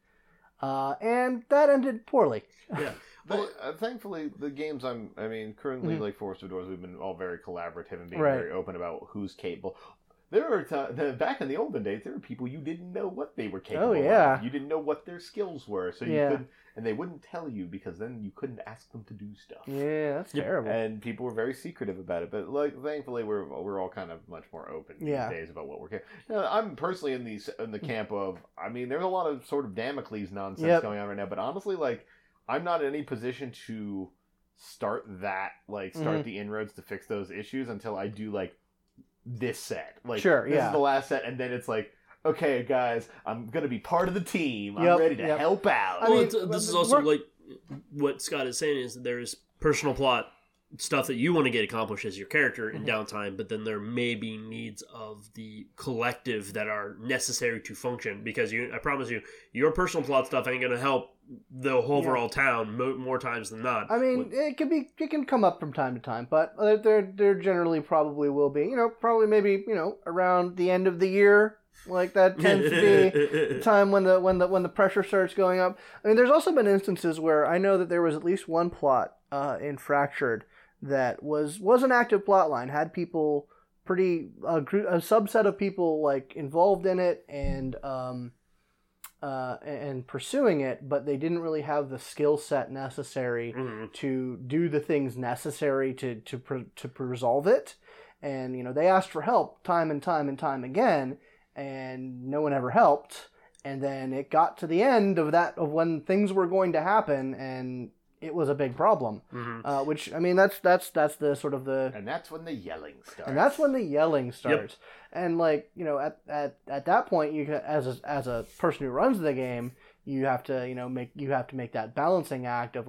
And that ended poorly. Yeah. Well, thankfully, the games currently, mm-hmm. like Forest of Doors, we've been all very collaborative and being very open about who's capable. There were back in the olden days, there were people you didn't know what they were capable of. You didn't know what their skills were, so you couldn't, and they wouldn't tell you because then you couldn't ask them to do stuff. Yeah, that's terrible. And people were very secretive about it, but like thankfully we're all kind of much more open these days about what we're capable. Now, I'm personally in the camp of, I mean, there's a lot of sort of Damocles nonsense going on right now, but honestly, like, I'm not in any position to start the inroads to fix those issues until I do like this set. Like, sure, this is the last set, and then it's like, okay, guys, I'm going to be part of the team. I'm ready to help out. I mean, this is also like what Scott is saying is that there is personal plot stuff that you want to get accomplished as your character in downtime, but then there may be needs of the collective that are necessary to function, because I promise you, your personal plot stuff ain't going to help the overall town more times than not. I mean, it can come up from time to time, but there generally probably will be, around the end of the year. Like, that tends to be the time when the pressure starts going up. I mean, there's also been instances where I know that there was at least one plot in Fractured that was an active plot line, had people a subset of people like involved in it and pursuing it, but they didn't really have the skill set necessary to do the things necessary to resolve it. And they asked for help time and time again. And no one ever helped. And then it got to the end of when things were going to happen, and it was a big problem. Mm-hmm. Which, I mean, that's the sort of the... And that's when the yelling starts. Yep. And, at that point, you as a person who runs the game, you have to, make that balancing act of,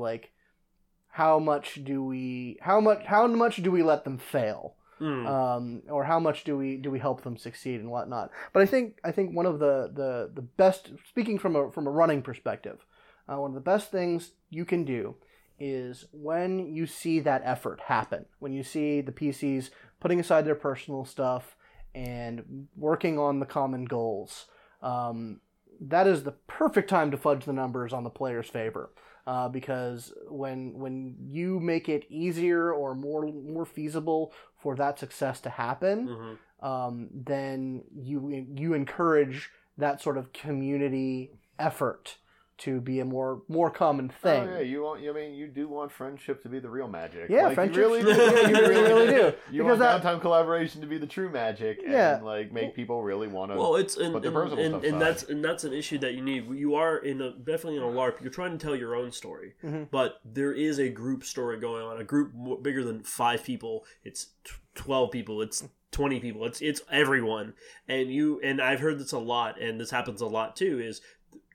how much do we let them fail? Or how much do we help them succeed and whatnot? But I think one of the best, speaking from a running perspective, one of the best things you can do is when you see that effort happen, when you see the PCs putting aside their personal stuff and working on the common goals, that is the perfect time to fudge the numbers on the player's favor. Because when you make it easier or more feasible for that success to happen, then you encourage that sort of community effort to be a more common thing. Oh, yeah, you do want friendship to be the real magic. Yeah, friendship. You really do. You really do. You want downtime collaboration to be the true magic, and make people really want to. Well, that's an issue that you need. You are definitely in a LARP. You're trying to tell your own story, but there is a group story going on. A group bigger than 5 people. It's 12 people. It's 20 people. It's everyone. And I've heard this a lot, and this happens a lot too. Is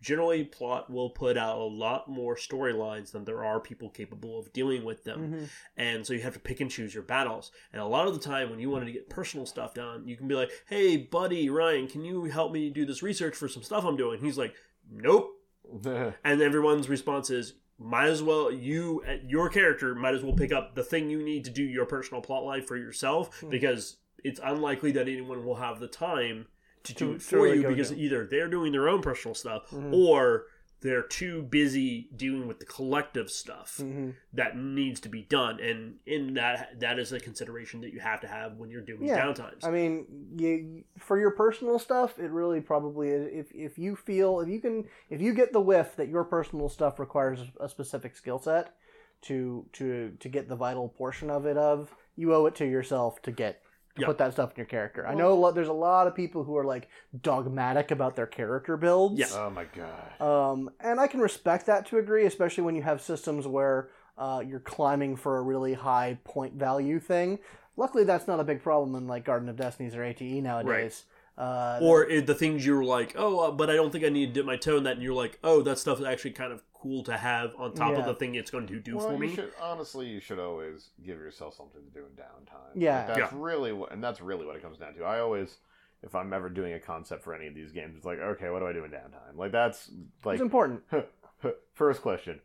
generally, plot will put out a lot more storylines than there are people capable of dealing with them. And so you have to pick and choose your battles. And a lot of the time when you wanted to get personal stuff done, you can be like, hey, buddy, Ryan, can you help me do this research for some stuff I'm doing? He's like, nope. And everyone's response is, your character might as well pick up the thing you need to do your personal plot line for yourself, because it's unlikely that anyone will have the time to do it for you, because either they're doing their own personal stuff or they're too busy dealing with the collective stuff that needs to be done. And in that is a consideration that you have to have when you're doing downtimes. I mean, for your personal stuff, it really probably is, if you get the whiff that your personal stuff requires a specific skill set to get the vital portion of it, you owe it to yourself to get put that stuff in your character. I know there's a lot of people who are dogmatic about their character builds. Yeah. Oh my god. And I can respect that to a degree, especially when you have systems where you're climbing for a really high point value thing. Luckily, that's not a big problem in Garden of Destinies or ATE nowadays. Right. Or the things you're like, but I don't think I need to dip my toe in that, and you're like, oh, that stuff is actually kind of cool to have on top of the thing it's going to do for me. You should always give yourself something to do in downtime. Yeah. That's really what it comes down to. I always, if I'm ever doing a concept for any of these games, it's like, okay, what do I do in downtime? It's important. First question.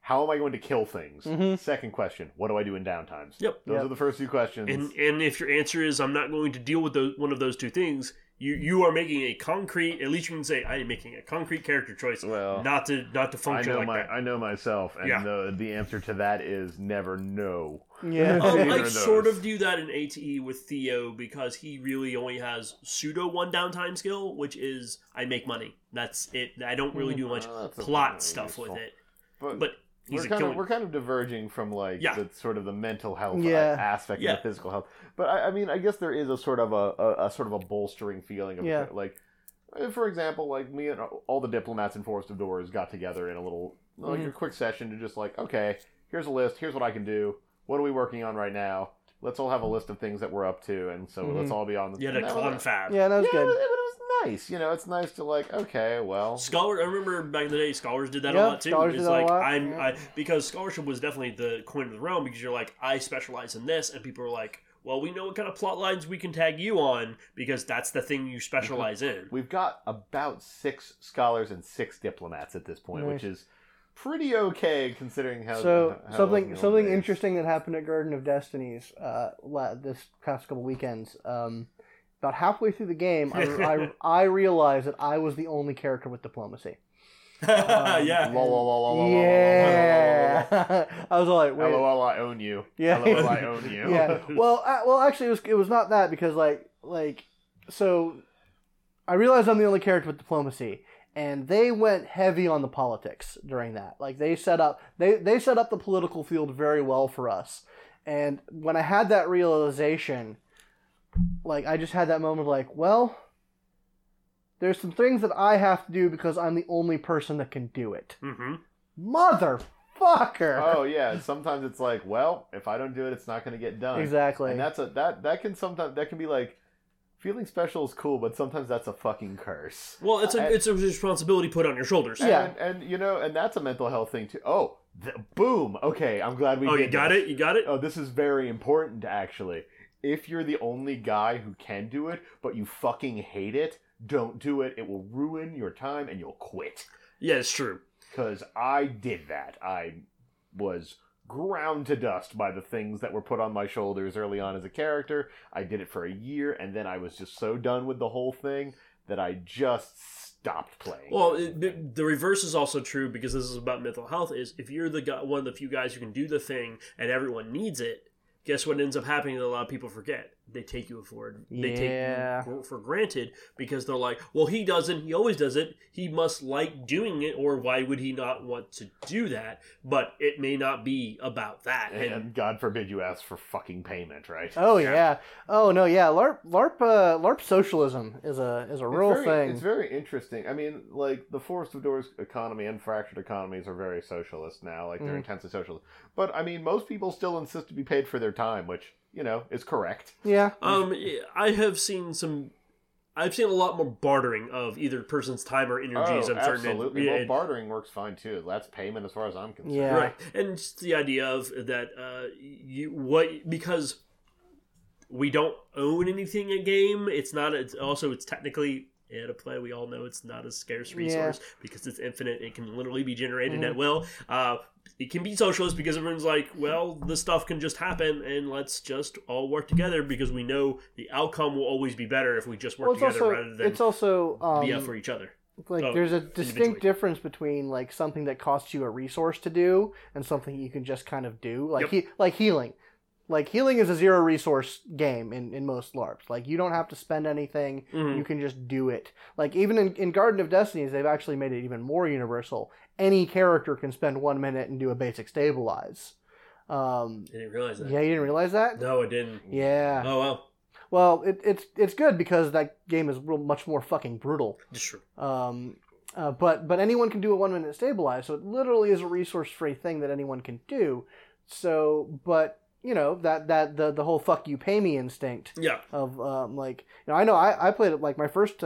How am I going to kill things? Second question, what do I do in downtimes? Yep. Those are the first 2 questions. And if your answer is, I'm not going to deal with one of those 2 things, you are making a concrete, at least you can say, I am making a concrete character choice not to function that. I know myself, and the answer to that is never no. Yeah. I sort of do that in ATE with Theo, because he really only has pseudo one downtime skill, which is I make money. That's it. I don't really do much plot stuff with it. But we're kind of diverging from the sort of the mental health aspect and the physical health. But I mean, I guess there is a sort of a sort of a bolstering feeling of for example, me and all the diplomats in Forest of Doors got together in a little a quick session to just okay, here's a list, here's what I can do, what are we working on right now? Let's all have a list of things that we're up to, and so let's all be on the confab. Yeah, that was good. It was nice. You know, it's nice to like, okay, well. I remember back in the day, scholars did that a lot too. Because scholarship was definitely the coin of the realm, because you're like, I specialize in this, and people are like, well, we know what kind of plot lines we can tag you on because that's the thing you specialize in. We've got about 6 scholars and 6 diplomats at this point, which is pretty okay considering how. Something interesting that happened at Garden of Destinies this past couple weekends. About halfway through the game, I realized that I was the only character with diplomacy. I was like, wait. LOL, I own you. LOL, I own you. Yeah. Well, actually, it was not that, because so I realized I'm the only character with diplomacy, and they went heavy on the politics during that. Like they set up the political field very well for us, and when I had that realization, like I just had that moment of like, well. There's some things that I have to do because I'm the only person that can do it. Mm-hmm. Motherfucker! Oh, yeah. Sometimes it's like, well, if I don't do it, it's not going to get done. Exactly. And that's that can be like, feeling special is cool, but sometimes that's a fucking curse. Well, it's a responsibility put on your shoulders. Yeah. And that's a mental health thing, too. Oh, boom! Okay, I'm glad we did this. You got it? Oh, this is very important, actually. If you're the only guy who can do it, but you fucking hate it, don't do it. It will ruin your time and you'll quit. Yeah, it's true. Because I did that. I was ground to dust by the things that were put on my shoulders early on as a character. I did it for a year, and then I was just so done with the whole thing that I just stopped playing. Well, the reverse is also true, because this is about mental health, is if you're one of the few guys who can do the thing and everyone needs it, guess what ends up happening that a lot of people forget? They take you forward. They take you for granted because they're like, well, he doesn't. He always does it. He must like doing it, or why would he not want to do that? But it may not be about that. And God forbid you ask for fucking payment, right? Oh, yeah. Oh, no, yeah. LARP socialism is a real thing. It's very interesting. I mean, like, the Forest of Doors economy and Fractured economies are very socialist now. Like, they're intensely socialist. But, I mean, most people still insist to be paid for their time, which... you know, is correct. Yeah. I've seen a lot more bartering of either person's time or energies. Oh, absolutely. Well, bartering works fine too. That's payment as far as I'm concerned. Yeah. Right. And just the idea of that, because we don't own anything in a game. It's technically out of play. We all know it's not a scarce resource because it's infinite. It can literally be generated at will. It can be socialist because everyone's like, well, this stuff can just happen and let's just all work together because we know the outcome will always be better if we just work together rather than be up for each other. Like, there's a distinct difference between like something that costs you a resource to do and something you can just kind of do. Like healing. Like, healing is a zero resource game in most LARPs. Like, you don't have to spend anything. Mm-hmm. You can just do it. Like, even in Garden of Destinies, they've actually made it even more universal. Any character can spend 1 minute and do a basic stabilize. I didn't realize that. Yeah, you didn't realize that? No, I didn't. Yeah. Oh, wow. Well, it's good because that game is much more fucking brutal. That's true. But anyone can do a 1 minute stabilize, so it literally is a resource-free thing that anyone can do. So, but... you know, the whole fuck you pay me instinct. Yeah. Of I played it like my first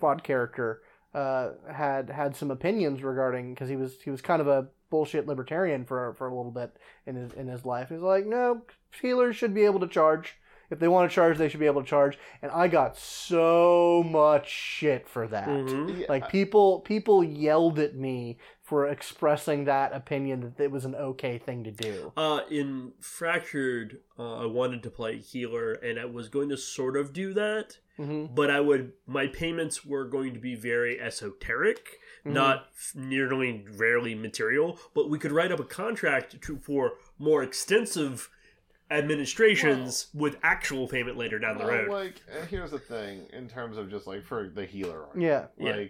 quad character had some opinions regarding, because he was kind of a bullshit libertarian for a little bit in his life. He was like, no, healers should be able to charge. If they want to charge, they should be able to charge. And I got so much shit for that. Mm-hmm. Yeah. Like people yelled at me for expressing that opinion that it was an okay thing to do. In Fractured, I wanted to play healer, and I was going to sort of do that, but my payments were going to be very esoteric, not rarely material, but we could write up a contract for more extensive administrations with actual payment later down the road. Like, here's the thing, in terms of just, like, for the healer argument. Yeah. Like... yeah.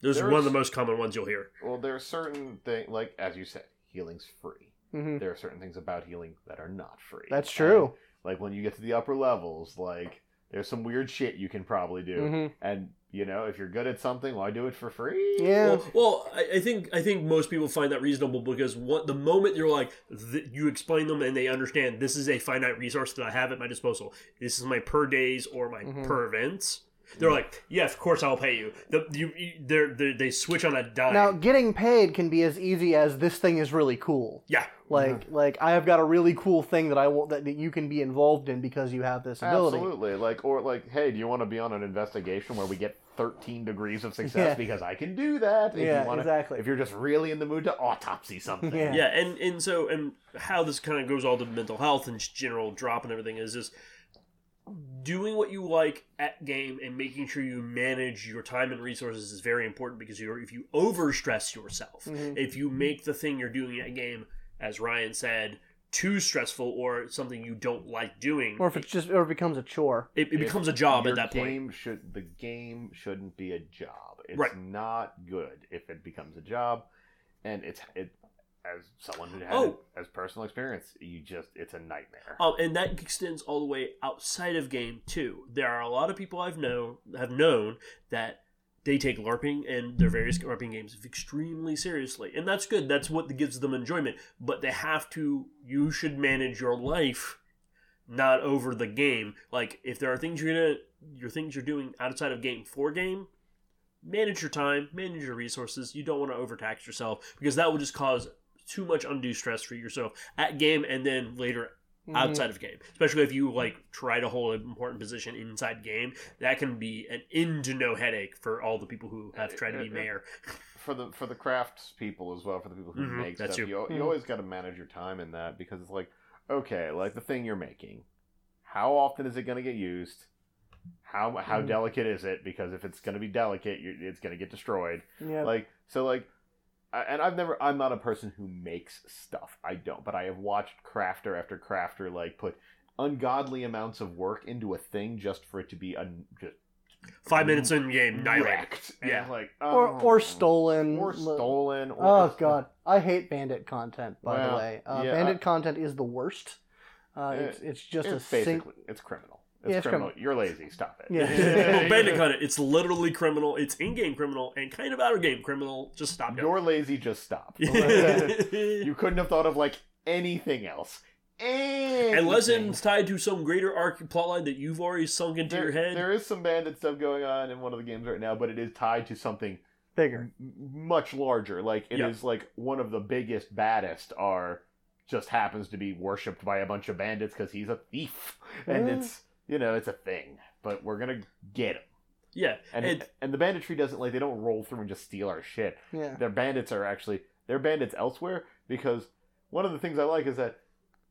Those are one of the most common ones you'll hear. Well, there are certain things, like, as you said, healing's free. Mm-hmm. There are certain things about healing that are not free. That's true. And, like, when you get to the upper levels, like, there's some weird shit you can probably do. Mm-hmm. And, you know, if you're good at something, why do it for free? Yeah. Well, I think most people find that reasonable because the moment you're like, you explain them and they understand, this is a finite resource that I have at my disposal. This is my per days or my per events. They're like, yeah, of course I'll pay you. They switch on a dime. Now, getting paid can be as easy as this thing is really cool. Yeah. Like I have got a really cool thing that I want that you can be involved in because you have this ability. Absolutely. Or hey, do you want to be on an investigation where we get 13 degrees of success because I can do that? If you're just really in the mood to autopsy something. And so how this kind of goes all to mental health and general drop and everything is just doing what you like at game and making sure you manage your time and resources is very important, because if you overstress yourself, if you make the thing you're doing at game, as Ryan said, too stressful or something you don't like doing, or if it's just or it becomes a chore, it becomes a job at that point. The game shouldn't be a job. It's not good if it becomes a job, and it's as someone who has personal experience, it's a nightmare. And that extends all the way outside of game too. There are a lot of people I've known that they take LARPing and their various LARPing games extremely seriously. And that's good. That's what gives them enjoyment. But they have to... You should manage your life, not over the game. Like, if there are things you're doing outside of game for game, manage your time, manage your resources. You don't want to overtax yourself, because that will just cause too much undue stress for yourself at game and then later outside of game. Especially if you try to hold an important position inside game, that can be an end to no headache for all the people who have tried to be mayor. For the crafts people as well, for the people who make stuff, you always got to manage your time in that, because it's the thing you're making, how often is it going to get used? How delicate is it? Because if it's going to be delicate, it's going to get destroyed. Yeah. And I'm not a person who makes stuff. I don't. But I have watched crafter after crafter, put ungodly amounts of work into a thing just for it to be just 5 minutes in game, direct. Yeah. Or stolen. Oh, God. I hate bandit content, by the way. Bandit content is the worst. It's criminal. It's criminal. You're lazy. Stop it. Well, bandit content, it's literally criminal. It's in-game criminal and kind of out-of-game criminal. Just stop it. You're lazy. Just stop. You couldn't have thought of anything else. Unless it's tied to some greater plotline that you've already sunk into your head. There is some bandit stuff going on in one of the games right now, but it is tied to something bigger, much larger. It is one of the biggest, baddest just happens to be worshipped by a bunch of bandits because he's a thief, and it's. It's a thing, but we're going to get them. Yeah. And the banditry doesn't, they don't roll through and just steal our shit. Yeah. They're bandits elsewhere, because one of the things I like is that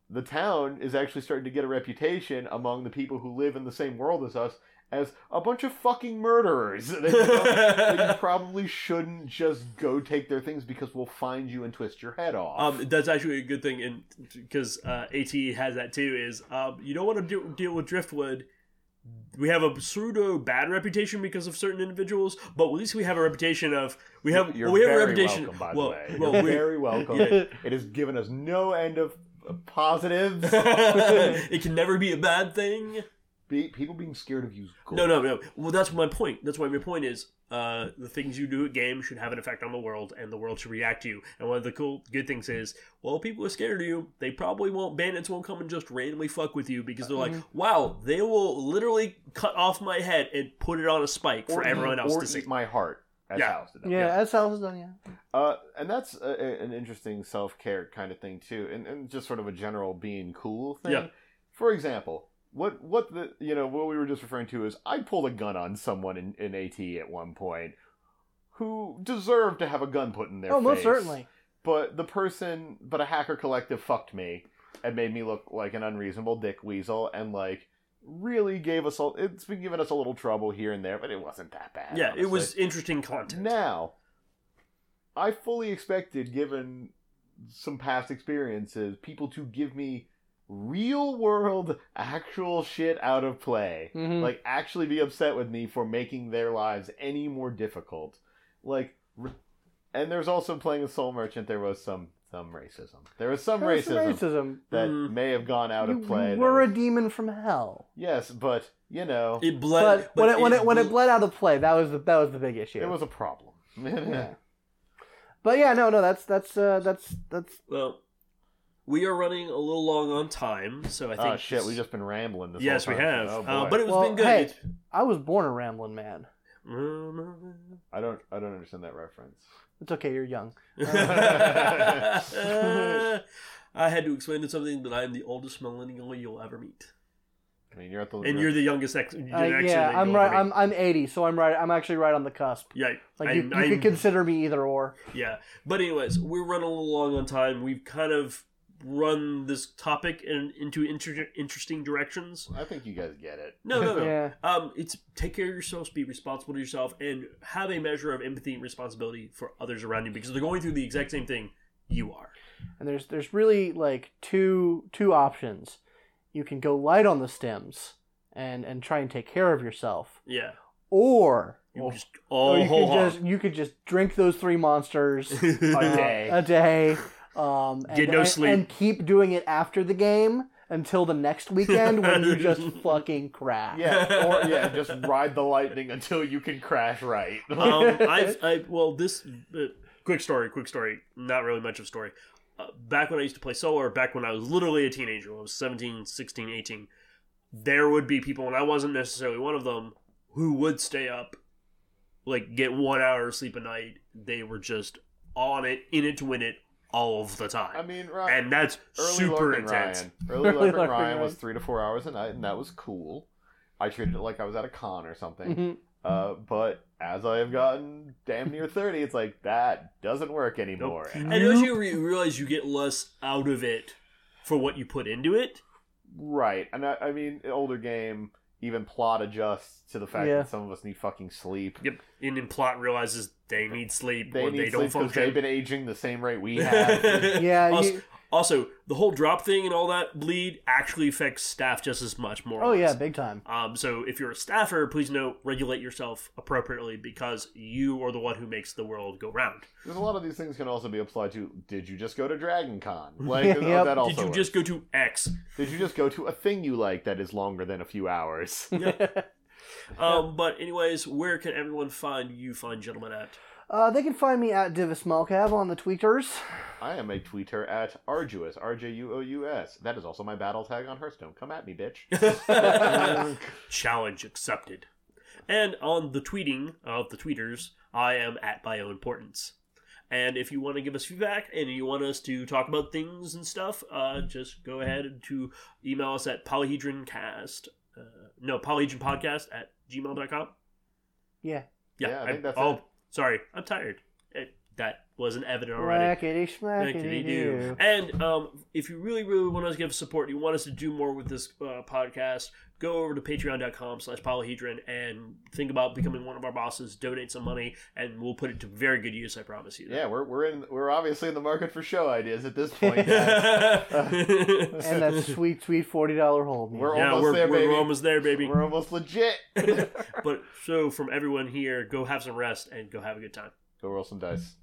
the town is actually starting to get a reputation among the people who live in the same world as us as a bunch of fucking murderers. That you probably shouldn't just go take their things, because we'll find you and twist your head off. That's actually a good thing, and because ATE has that too, is you don't want to deal with Driftwood. We have a pseudo bad reputation because of certain individuals, but at least we have a reputation of we have a reputation, by the way. You're very welcome. Yeah. It has given us no end of positives. It can never be a bad thing. People being scared of you is cool. No. Well, that's my point. That's why my point is the things you do at game should have an effect on the world, and the world should react to you. And one of the good things is, people are scared of you. They probably won't. Bandits won't come and just randomly fuck with you, because they're wow, they will literally cut off my head and put it on a spike for everyone else to see. Or eat my heart. As Hal's done, yeah. And that's an interesting self-care kind of thing, too, and just sort of a general being cool thing. Yeah. For example... What we were just referring to is I pulled a gun on someone in AT at one point who deserved to have a gun put in their face. Oh, most certainly. But a hacker collective fucked me and made me look like an unreasonable dick weasel, and really gave us it's been giving us a little trouble here and there, but it wasn't that bad. Yeah, honestly. It was interesting content. Now, I fully expected, given some past experiences, people to give me real world actual shit out of play, actually be upset with me for making their lives any more difficult. And there's also playing a soul merchant, there was some racism. That may have gone out of play. We're a demon from hell. Yes, but it bled. But when it bled out of play, that was the big issue. It was a problem. But yeah, no, that's We are running a little long on time, so I think... Oh, shit, we've just been rambling this whole time. Yes, we have. Oh, but it's been good. Hey, I was born a rambling man. I don't understand that reference. It's okay, you're young. I had to explain to something that I'm the oldest millennial you'll ever meet. I mean, you're at the... And you're the youngest generation. Yeah, I'm right. I'm 80, so I'm right. I'm actually right on the cusp. Yeah, like you could consider me either or. Yeah, but anyways, we're running a little long on time. We've kind of run this topic into interesting directions. I think you guys get it. No. Yeah. It's take care of yourselves, be responsible to yourself, and have a measure of empathy and responsibility for others around you because they're going through the exact same thing you are. And there's really like two options. You can go light on the stems and try and take care of yourself. Yeah. Or you could just drink those three monsters a day. Get no sleep. And keep doing it after the game until the next weekend when you just fucking crash. Yeah, just ride the lightning until you can crash right. Quick story. Not really much of a story. Back when I used to play solo, or back when I was literally a teenager, when I was 17, 16, 18, there would be people, and I wasn't necessarily one of them, who would stay up, like, get 1 hour of sleep a night. They were just on it, in it to win it, all of the time. I mean, right. And that's super intense. Early Larkin Ryan was 3 to 4 hours a night, and that was cool. I treated it like I was at a con or something. Mm-hmm. But as I have gotten damn near 30, it's like, that doesn't work anymore. Nope. And as you realize, you get less out of it for what you put into it. Right. And I mean, older game, even plot adjusts to the fact that some of us need fucking sleep. Yep. And then plot realizes they need sleep or they don't function. Because they've been aging the same rate we have. Yeah. Also, the whole drop thing and all that bleed actually affects staff just as much, more or less. Oh, yeah, big time. So if you're a staffer, please know, regulate yourself appropriately because you are the one who makes the world go round. There's a lot of these things can also be applied to, did you just go to Dragon Con? Like, yep. That also Did you just go to X? Did you just go to a thing you like that is longer than a few hours? Yep. But anyways, where can everyone find you fine gentlemen at? They can find me at Divis Malcav on the tweeters. I am a tweeter at Arjuous, R-J-U-O-U-S. That is also my battle tag on Hearthstone. Come at me, bitch. Challenge accepted. And on the tweeting of the tweeters, I am at BioImportance. And if you want to give us feedback and you want us to talk about things and stuff, just go ahead to email us at polyhedronpodcast at gmail.com. Yeah, I think that's it. Sorry, I'm tired. That wasn't evident already. Rackety-schmackety-doo. And if you really, really want us to give support, you want us to do more with this podcast, go over to patreon.com/polyhedron and think about becoming one of our bosses, donate some money, and we'll put it to very good use, I promise you. That. Yeah, we're obviously in the market for show ideas at this point. And that sweet $40 hold. We're almost there, baby. We're almost legit. But so from everyone here, go have some rest and go have a good time. Go roll some dice.